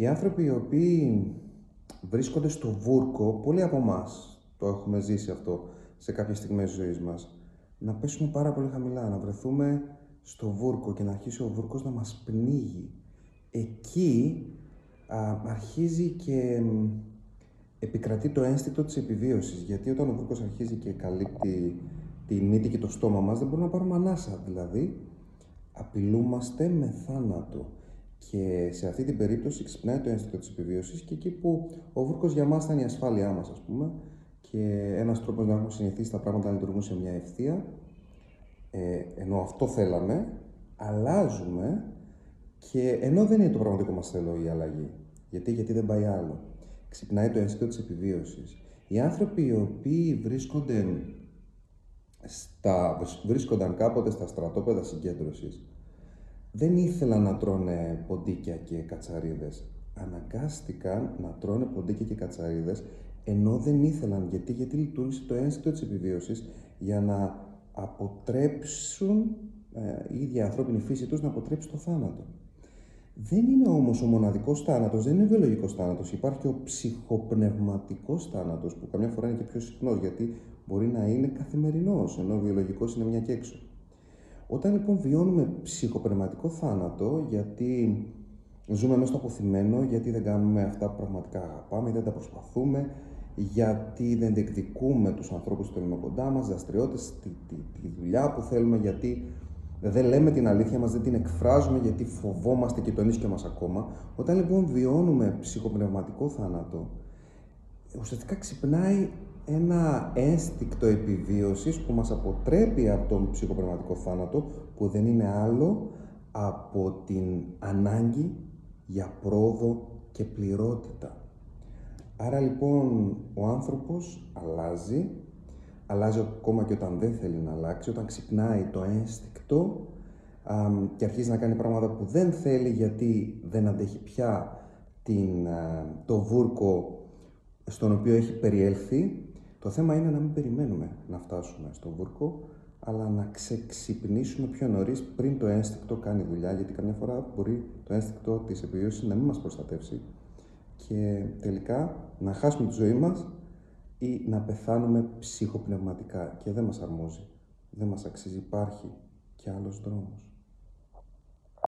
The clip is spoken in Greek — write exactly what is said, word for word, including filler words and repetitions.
Οι άνθρωποι οι οποίοι βρίσκονται στο βούρκο, πολλοί από εμάς το έχουμε ζήσει αυτό σε κάποιες στιγμές ζωής μας, να πέσουμε πάρα πολύ χαμηλά, να βρεθούμε στο βούρκο και να αρχίσει ο βούρκος να μας πνίγει. Εκεί α, αρχίζει και επικρατεί το ένστικτο της επιβίωσης, γιατί όταν ο βούρκος αρχίζει και καλύπτει τη μύτη και το στόμα μας, δεν μπορούμε να πάρουμε ανάσα, δηλαδή απειλούμαστε με θάνατο. Και σε αυτή την περίπτωση ξυπνάει το ένστικτο της επιβίωσης και εκεί που ο βούρκος για μας ήταν η ασφάλειά μας, ας πούμε, και ένας τρόπος να έχουμε συνηθίσει τα πράγματα να λειτουργούν σε μια ευθεία, ε, ενώ αυτό θέλαμε, αλλάζουμε, και ενώ δεν είναι το πραγματικό μας θέλω η αλλαγή. Γιατί, γιατί δεν πάει άλλο. Ξυπνάει το ένστικτο της επιβίωσης. Οι άνθρωποι οι οποίοι βρίσκονται στα, βρίσκονταν κάποτε στα στρατόπεδα συγκέντρωσης, δεν ήθελαν να τρώνε ποντίκια και κατσαρίδες. Αναγκάστηκαν να τρώνε ποντίκια και κατσαρίδες, ενώ δεν ήθελαν. Γιατί, γιατί λειτουργήσε το ένστικτο της επιβίωσης για να αποτρέψουν, ε, η ίδια ανθρώπινη φύση τους να αποτρέψει το θάνατο. Δεν είναι όμως ο μοναδικός θάνατος, δεν είναι ο βιολογικός θάνατος. Υπάρχει και ο ψυχοπνευματικός θάνατος, που καμιά φορά είναι και πιο συχνός, γιατί μπορεί να είναι καθημερινός, ενώ ο βιολογικός είναι μια και έξω. Όταν λοιπόν βιώνουμε ψυχοπνευματικό θάνατο, γιατί ζούμε μέσα στο αποθυμένο, γιατί δεν κάνουμε αυτά που πραγματικά αγαπάμε, δεν τα προσπαθούμε, γιατί δεν διεκδικούμε τους ανθρώπους που θέλουμε κοντά μας, δραστηριότητες, τη, τη, τη δουλειά που θέλουμε, γιατί δεν λέμε την αλήθεια μας, δεν την εκφράζουμε, γιατί φοβόμαστε και τον ίσκιο μας ακόμα. Όταν λοιπόν βιώνουμε ψυχοπνευματικό θάνατο, ουσιαστικά ξυπνάει ένα ένστικτο επιβίωσης που μας αποτρέπει από τον ψυχοπνευματικό θάνατο, που δεν είναι άλλο από την ανάγκη για πρόοδο και πληρότητα. Άρα λοιπόν ο άνθρωπος αλλάζει, αλλάζει ακόμα και όταν δεν θέλει να αλλάξει, όταν ξυπνάει το ένστικτο α, και αρχίζει να κάνει πράγματα που δεν θέλει, γιατί δεν αντέχει πια την, α, το βούρκο στον οποίο έχει περιέλθει. Το θέμα είναι να μην περιμένουμε να φτάσουμε στο βούρκο, αλλά να ξεξυπνήσουμε πιο νωρίς, πριν το ένστικτο κάνει δουλειά, γιατί καμιά φορά μπορεί το ένστικτο της επιβίωσης να μην μας προστατεύσει και τελικά να χάσουμε τη ζωή μας ή να πεθάνουμε ψυχοπνευματικά, και δεν μας αρμόζει, δεν μας αξίζει, υπάρχει και άλλος δρόμος.